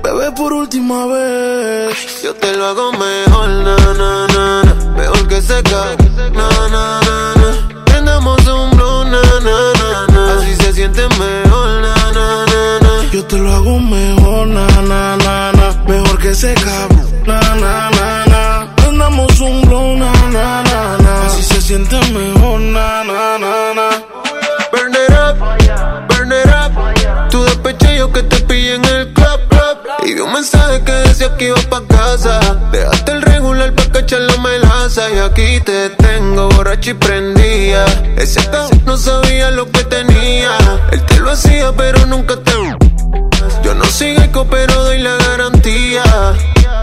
Bebé, por última vez. Yo te lo hago mejor, na, na, na, na. Mejor que seca, na, na, na, na. Prendamos un blow, na, na, na, na. Así se siente mejor, na, na, na, na. Yo te lo hago mejor, na, na, na, na. Mejor que seca, na, na, na, na. Prendamos un blow, na, na, na, na. Así se siente mejor, na, na, na, na. Burn it up, burn it up. Tu despechillo que te pille en el club. Y vi un mensaje que decía que iba pa' casa. Dejaste el regular pa' cachar la melaza. Y aquí te tengo borracho y prendía. Ese cabrón no sabía lo que tenía. Él te lo hacía pero nunca te... Yo no soy gaico pero doy la garantía.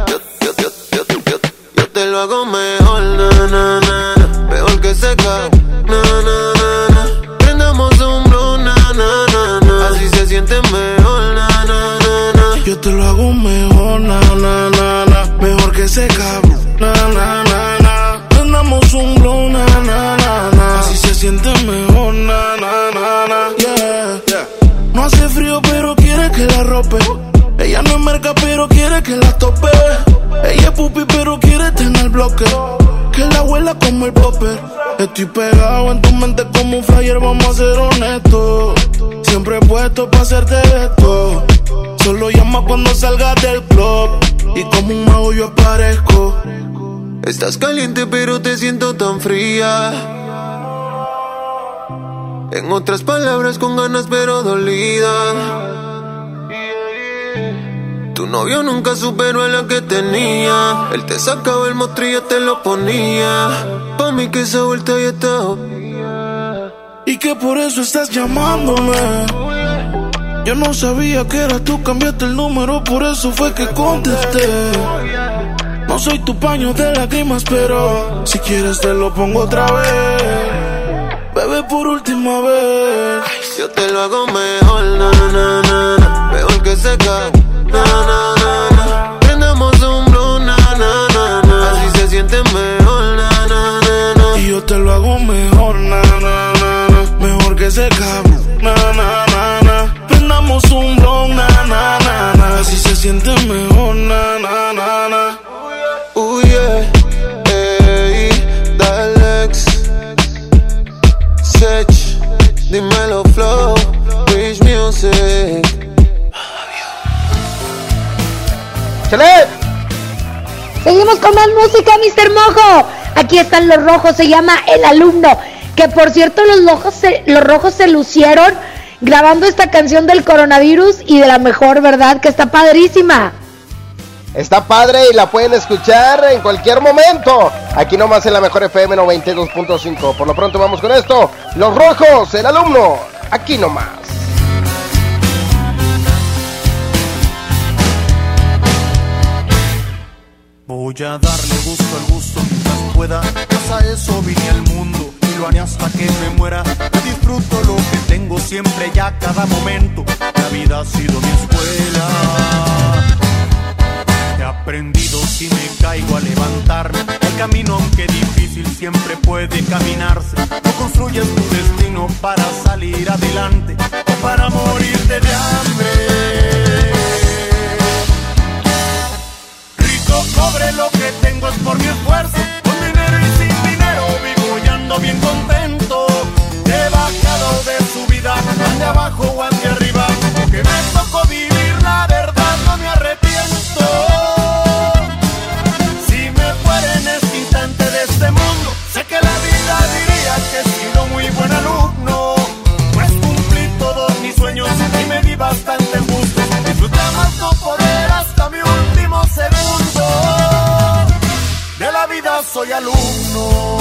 Yo, yo, yo, yo, yo, yo te lo hago mejor, na, na, na, na. Mejor que seca, na, na, na, na. Prendamos un blow, na, na, na, na. Así se siente mejor, na, na, na, na. Yo te lo hago mejor, na, na, na, na. Mejor que seca, na, na, na, na. No hace frío pero quiere que la rope. Ella no es merca pero quiere que la tope. Ella es pupi pero quiere tener bloque. Que la huela como el popper. Estoy pegado en tu mente como un flyer, vamos a ser honestos. Siempre he puesto pa' hacerte esto. Solo llama cuando salgas del club y como un mago yo aparezco. Estás caliente pero te siento tan fría. En otras palabras, con ganas pero dolida. Tu novio nunca superó a la que tenía. Él te sacaba el mostrillo, te lo ponía. Pa' mí que esa vuelta ya está. Y que por eso estás llamándome. Yo no sabía que eras tú, cambiaste el número, por eso fue que contesté. No soy tu paño de lágrimas, pero si quieres te lo pongo otra vez. Bebé, por última vez. Yo te lo hago mejor, na, na, na, na. Mejor que seca, na, na, na, na. Prendamos un blue, na, na, na, na. Así se siente mejor, na, na, na, na. Y yo te lo hago mejor, na, na, na, na. Mejor que seca, na, na, na, na. Prendamos un blue, na, na, na, na. Así se siente mejor, na, na, na, na. Uh, yeah. Dímelo flow, Rich Music. ¡Chale! Seguimos con más música, mister Mojo. Aquí están los rojos, se llama El Alumno. Que por cierto, los rojos, se, los rojos se lucieron grabando esta canción del coronavirus y de la mejor, ¿verdad? Que está padrísima. Está padre y la pueden escuchar en cualquier momento. Aquí nomás en la mejor F M noventa y dos punto cinco. Por lo pronto vamos con esto. Los Rojos, El Alumno. Aquí nomás. Voy a darle gusto al gusto mientras pueda. Hasta eso vine al mundo y lo haré hasta que me muera. Disfruto lo que tengo siempre y a cada momento. La vida ha sido mi escuela. He aprendido si me caigo a levantarme. El camino aunque difícil siempre puede caminarse. No construyes tu destino para salir adelante o para morirte de hambre. Rico, pobre, lo que tengo es por mi esfuerzo. Con dinero y sin dinero vivo y ando bien contento. He bajado de subida, hacia abajo o hacia arriba. Porque me tocó vivir la verdad, no me arrepiento. Bastante gusto, disfrutamos no poder hasta mi último segundo. De la vida soy alumno.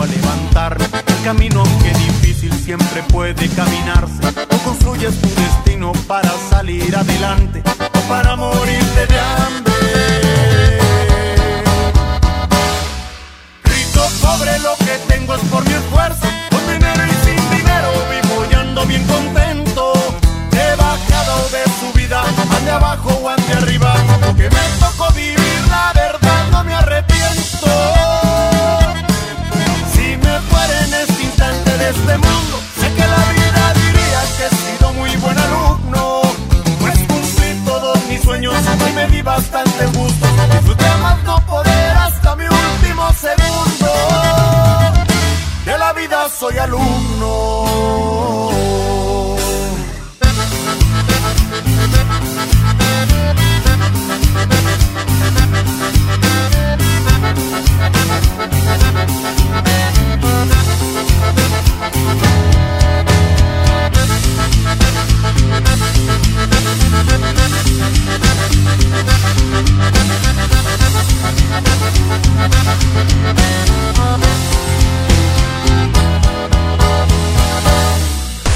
A levantarme, el camino aunque difícil siempre puede caminarse. No construyes tu destino para salir adelante o para morirte de hambre. Rico, pobre, lo que tengo es por mi esfuerzo. Con dinero y sin dinero vivo y ando bien contento. He bajado de subida, hacia abajo o hacia arriba. Porque me tocó vivir la verdad, no me arrepiento. Este mundo, sé que la vida diría que he sido muy buen alumno, pues cumplí todos mis sueños y me di bastante.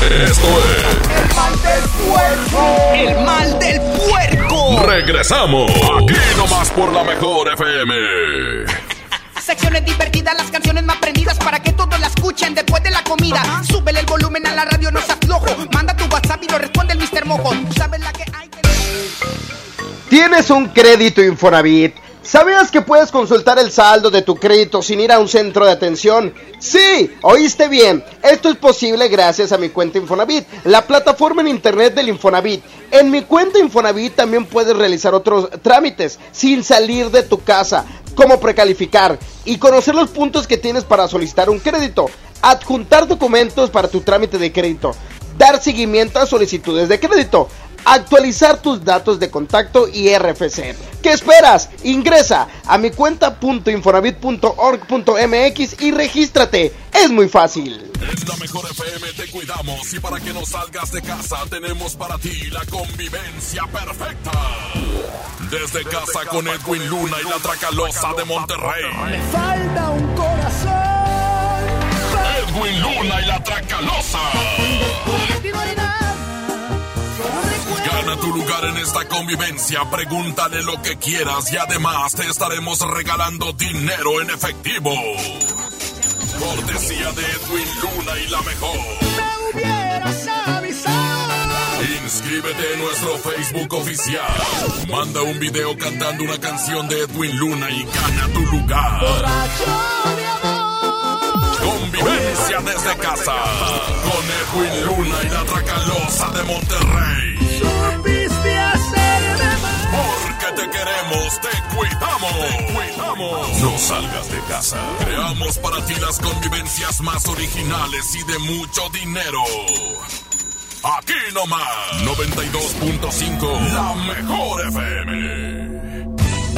Esto es... ¡El mal del puerco! ¡El mal del puerco! ¡Regresamos! Aquí nomás por la mejor F M. Secciones divertidas, las canciones más prendidas para que todos la escuchen después de la comida. Uh-huh. Súbele el volumen a la radio, no se aflojo. Manda tu WhatsApp y lo responde el mister Mojo. Tú sabes la que hay que... ¿Tienes un crédito Infonavit? ¿Sabías que puedes consultar el saldo de tu crédito sin ir a un centro de atención? ¡Sí! ¿Oíste bien? Esto es posible gracias a Mi Cuenta Infonavit, la plataforma en internet del Infonavit. En Mi Cuenta Infonavit también puedes realizar otros trámites sin salir de tu casa, como precalificar y conocer los puntos que tienes para solicitar un crédito, adjuntar documentos para tu trámite de crédito, dar seguimiento a solicitudes de crédito, actualizar tus datos de contacto y R F C. ¿Qué esperas? Ingresa a mi cuenta punto infonavit punto org punto m x y regístrate. Es muy fácil. Es la mejor F M, te cuidamos y para que no salgas de casa tenemos para ti la convivencia perfecta. Desde, Desde casa, casa con Edwin, con Edwin Luna y la Tracalosa de Monterrey. Me falta un corazón. Edwin Luna y la Tracalosa. Gana tu lugar en esta convivencia, pregúntale lo que quieras y además te estaremos regalando dinero en efectivo. Cortesía de Edwin Luna y la mejor. Me hubieras avisado. Inscríbete en nuestro Facebook oficial. Manda un video cantando una canción de Edwin Luna y gana tu lugar. Borracho, mi amor. Convivencia desde casa con Edwin Luna y la Tracalosa de Monterrey. Supiste hacerme mal. Porque te queremos, te cuidamos. Te cuidamos. No salgas de casa. Creamos para ti las convivencias más originales y de mucho dinero. Aquí nomás, noventa y dos punto cinco, la mejor F M.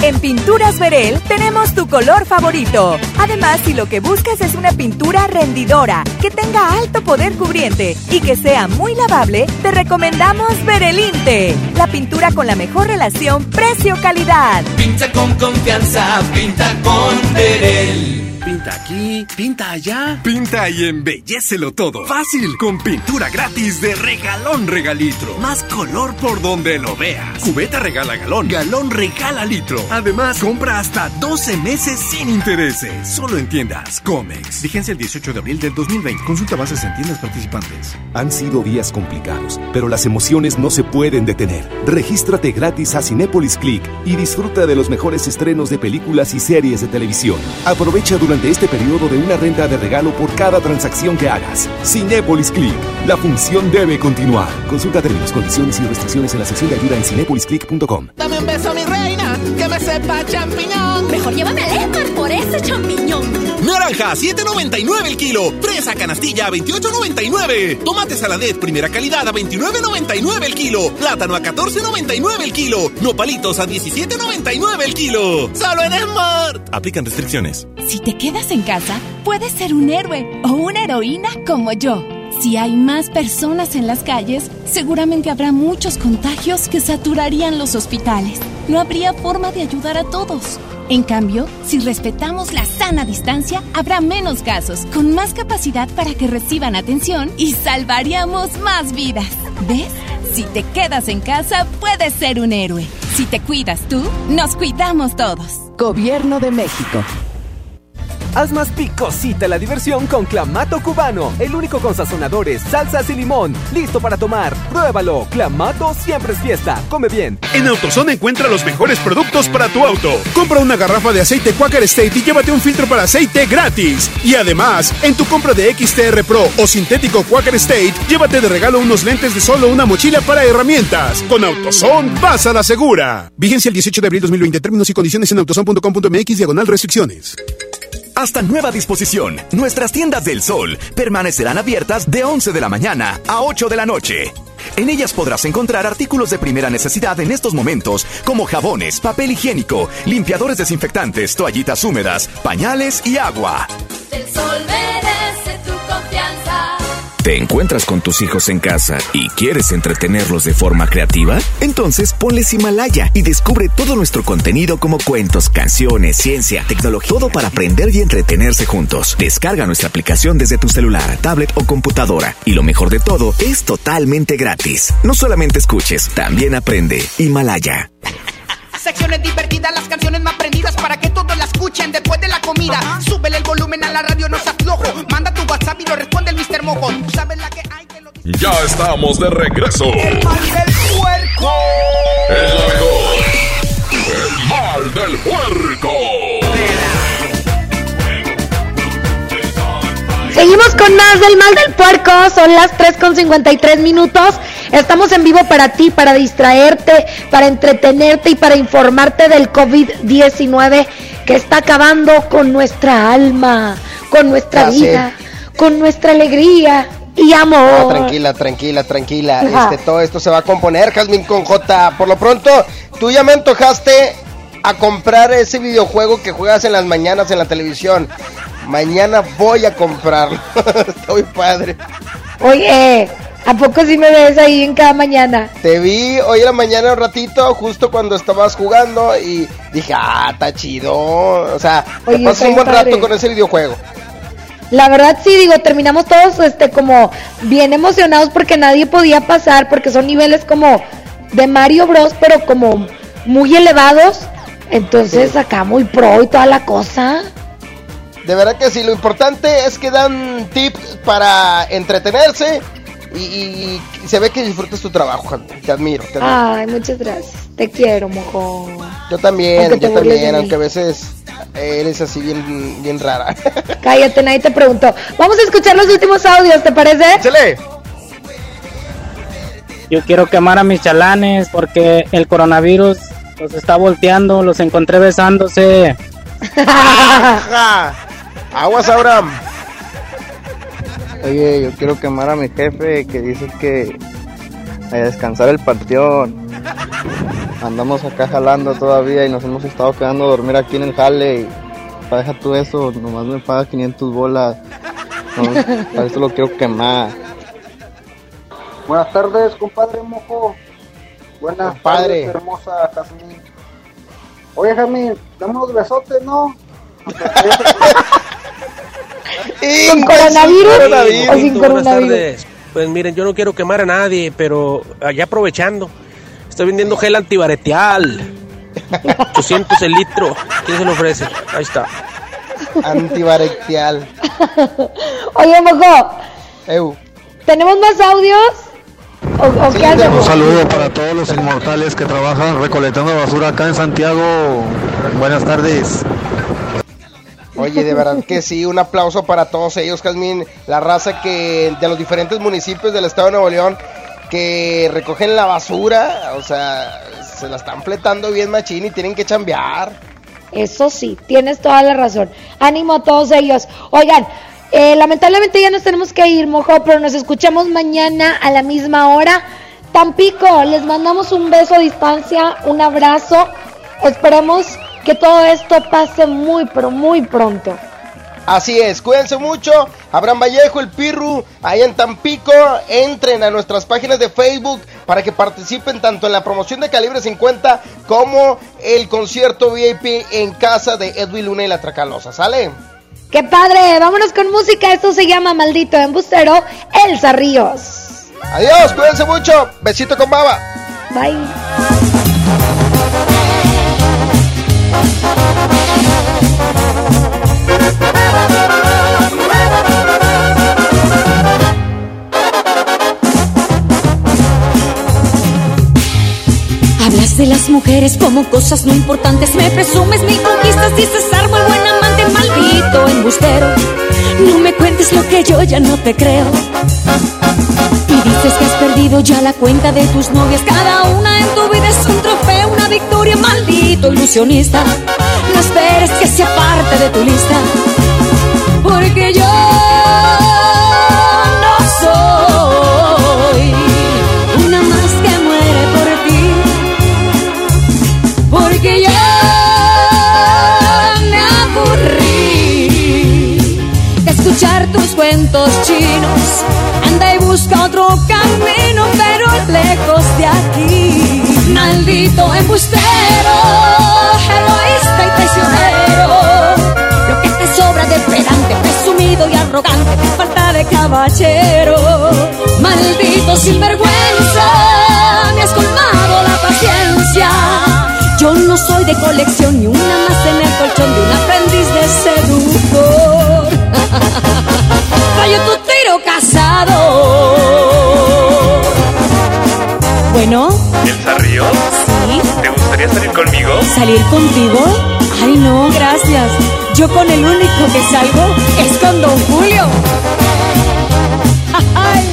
En Pinturas Verel tenemos tu color favorito. Además, si lo que buscas es una pintura rendidora, que tenga alto poder cubriente y que sea muy lavable, te recomendamos Verelinte, la pintura con la mejor relación precio-calidad. Pinta con confianza, pinta con Verel. Pinta aquí, pinta allá, pinta y embellécelo todo. Fácil, con pintura gratis de regalón regalitro. Más color por donde lo veas. Cubeta regala galón, galón regala litro. Además, compra hasta doce meses sin intereses. Solo en tiendas Comex. Vigencia el dieciocho de abril del dos mil veinte. Consulta bases en tiendas participantes. Han sido días complicados, pero las emociones no se pueden detener. Regístrate gratis a Cinépolis Click y disfruta de los mejores estrenos de películas y series de televisión. Aprovecha durante de este periodo de una renta de regalo por cada transacción que hagas. Cinépolis Click. La función debe continuar. Consulta términos, condiciones y restricciones en la sección de ayuda en cinépolis click punto com. Dame un beso, mi reina, que me sepa champiñón. Mejor llévame al Éter por ese champiñón. Naranja, siete noventa y nueve el kilo. Fresa canastilla a veintiocho noventa y nueve. Tomate saladet primera calidad a veintinueve noventa y nueve el kilo. Plátano a catorce noventa y nueve el kilo. Nopalitos a diecisiete noventa y nueve el kilo. Solo en Smart. Aplican restricciones. Si te quedas en casa, puedes ser un héroe o una heroína como yo. Si hay más personas en las calles, seguramente habrá muchos contagios que saturarían los hospitales. No habría forma de ayudar a todos. En cambio, si respetamos la sana distancia, habrá menos casos, con más capacidad para que reciban atención y salvaríamos más vidas. ¿Ves? Si te quedas en casa, puedes ser un héroe. Si te cuidas tú, nos cuidamos todos. Gobierno de México. Haz más picosita la diversión con Clamato Cubano, el único con sazonadores, salsas y limón. Listo para tomar. Pruébalo. Clamato siempre es fiesta. Come bien. En AutoZone encuentra los mejores productos para tu auto. Compra una garrafa de aceite Quaker State y llévate un filtro para aceite gratis. Y además, en tu compra de X T R Pro o sintético Quaker State, llévate de regalo unos lentes de sol o una mochila para herramientas. Con AutoZone, vas a la segura. Vigencia el dieciocho de abril del dos mil veinte. Términos y condiciones en autozone punto com punto m x diagonal restricciones. Hasta nueva disposición, nuestras tiendas del Sol permanecerán abiertas de once de la mañana a ocho de la noche. En ellas podrás encontrar artículos de primera necesidad en estos momentos, como jabones, papel higiénico, limpiadores desinfectantes, toallitas húmedas, pañales y agua. El Sol merece tu confianza. ¿Te encuentras con tus hijos en casa y quieres entretenerlos de forma creativa? Entonces ponles Himalaya y descubre todo nuestro contenido como cuentos, canciones, ciencia, tecnología, todo para aprender y entretenerse juntos. Descarga nuestra aplicación desde tu celular, tablet o computadora. Y lo mejor de todo, es totalmente gratis. No solamente escuches, también aprende. Himalaya. Secciones divertidas, las canciones más prendidas para que todos la escuchen después de la comida. Uh-huh. Súbele el volumen a la radio, no seas flojo. Manda tu WhatsApp y lo responde el mister Mojo. Tú sabes la que hay que lo... Ya estamos de regreso. El mal del puerco. El mejor. El mal del puerco. Seguimos con más del mal del puerco. Son las tres con cincuenta y tres minutos. Estamos en vivo para ti, para distraerte, para entretenerte y para informarte del covid diecinueve que está acabando con nuestra alma, con nuestra ah, vida, sí. con nuestra alegría y amor. No, tranquila, tranquila, tranquila. Ajá. Este, todo esto se va a componer, Jazmín con J. Por lo pronto, tú ya me antojaste a comprar ese videojuego que juegas en las mañanas en la televisión. Mañana voy a comprarlo. Está muy padre. Oye, ¿a poco sí me ves ahí en cada mañana? Te vi hoy en la mañana un ratito, justo cuando estabas jugando, y dije, ah, está chido. O sea, oye, te pasas un buen padre. Rato con ese videojuego. La verdad sí, digo, terminamos todos este, como bien emocionados porque nadie podía pasar, porque son niveles como de Mario Bros, pero como muy elevados. Entonces sí, acá muy pro y toda la cosa. De verdad que sí, lo importante es que dan tips para entretenerse. Y, y, y se ve que disfrutas tu trabajo, te admiro, te admiro. Ay, muchas gracias, te quiero, mojo. Yo también, aunque yo también, aunque a veces eres así bien, bien rara. Cállate, nadie te preguntó. Vamos a escuchar los últimos audios, ¿te parece? ¡Échale! Yo quiero quemar a mis chalanes porque el coronavirus los está volteando, los encontré besándose. Aguas, Abraham. Oye, yo quiero quemar a mi jefe que dice que a descansar el panteón. Andamos acá jalando todavía y nos hemos estado quedando a dormir aquí en el jale. Y deja tú eso, nomás me paga quinientas bolas. No, para eso lo quiero quemar. Buenas tardes, compadre Mojo. Buenas compadre. Tardes, hermosa Jazmín. Oye, Jazmín, dame unos besotes, ¿no? ¿Con coronavirus? coronavirus o sin coronavirus? Pues miren, yo no quiero quemar a nadie, pero allá aprovechando, estoy vendiendo gel antibareteal, ochocientos el litro. ¿Quién se lo ofrece? Ahí está. Antibareteal. Oye, Mojo, Ew. ¿tenemos más audios? ¿O, o sí, qué hacemos? Un saludo para todos los inmortales que trabajan recolectando basura acá en Santiago. Buenas tardes. Oye, de verdad que sí, un aplauso para todos ellos, Jazmín, la raza que de los diferentes municipios del estado de Nuevo León que recogen la basura, o sea, se la están fletando bien machín y tienen que chambear. Eso sí, tienes toda la razón. Ánimo a todos ellos. Oigan, eh, lamentablemente ya nos tenemos que ir, Mojo, pero nos escuchamos mañana a la misma hora. Tampico, les mandamos un beso a distancia, un abrazo. Esperemos que todo esto pase muy, pero muy pronto. Así es, cuídense mucho. Abraham Vallejo, el Pirru, allá en Tampico. Entren a nuestras páginas de Facebook para que participen tanto en la promoción de Calibre cincuenta como el concierto V I P en casa de Edwin Luna y la Tracalosa. ¿Sale? ¡Qué padre! Vámonos con música. Esto se llama Maldito Embustero, Elsa Ríos. Adiós, cuídense mucho. Besito con baba. Bye. Hablas de las mujeres como cosas no importantes, me presumes, me conquistas, dices ser muy buen amante, maldito embustero. No me cuentes lo que yo ya no te creo. Y dices que has perdido ya la cuenta de tus novias, cada una en tu vida es un trofeo, una victoria, maldito ilusionista. No esperes que sea parte de tu lista, porque yo no soy una más que muere por ti, porque yo me aburrí de escuchar tus cuentos chinos. Anda busca otro camino, pero lejos de aquí. Maldito embustero, egoísta y traicionero, lo que te sobra de pedante, presumido y arrogante, te falta de caballero. Maldito sinvergüenza, me has colmado la paciencia. Yo no soy de colección, ni una más en el colchón de un aprendiz de seductor. Cayó tu tiro casado. Bueno, ¿Elsa Ríos? ¿Sí? ¿Te gustaría salir conmigo? ¿Salir contigo? Ay, no, gracias. Yo con el único que salgo es con Don Julio. Ay.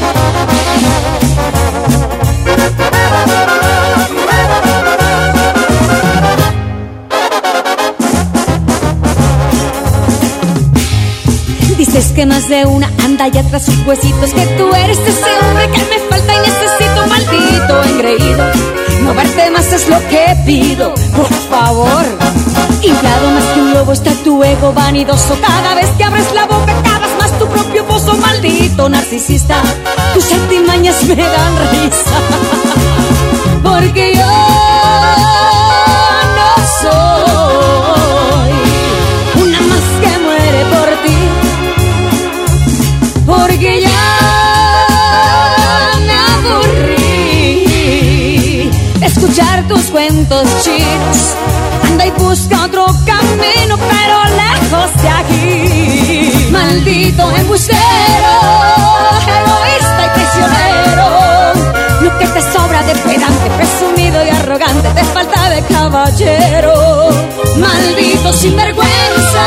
Dices que más de una anda ya tras sus huesitos, que tú eres ese hombre que me falta y necesito, maldito engreído. No verte más es lo que pido, por favor. Inflado más que un lobo está tu ego vanidoso. Cada vez que abres la boca cavas más tu propio pozo, maldito narcisista. Tus artimañas me dan risa, porque yo no soy una más que muere por ti, porque ya me aburrí de escuchar tus cuentos chinos. Anda y busca otro camino, pero lejos de aquí. Maldito embustero, egoísta y prisionero, lo que te sobra de pedante, presumido y arrogante, te falta de caballero. Maldito sinvergüenza,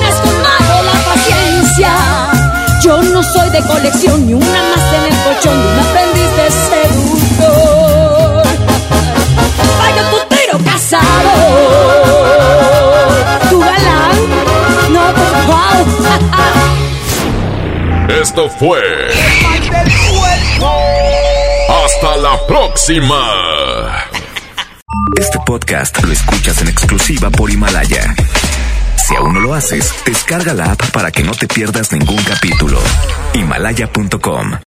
me has colmado la paciencia. Yo no soy de colección, ni una más en el colchón de un aprendiz de seductor. Vaya tu tiro casado, tu galán, no por favor. Esto fue Hasta la Próxima. Este podcast lo escuchas en exclusiva por Himalaya. Si aún no lo haces, descarga la app para que no te pierdas ningún capítulo. Himalaya punto com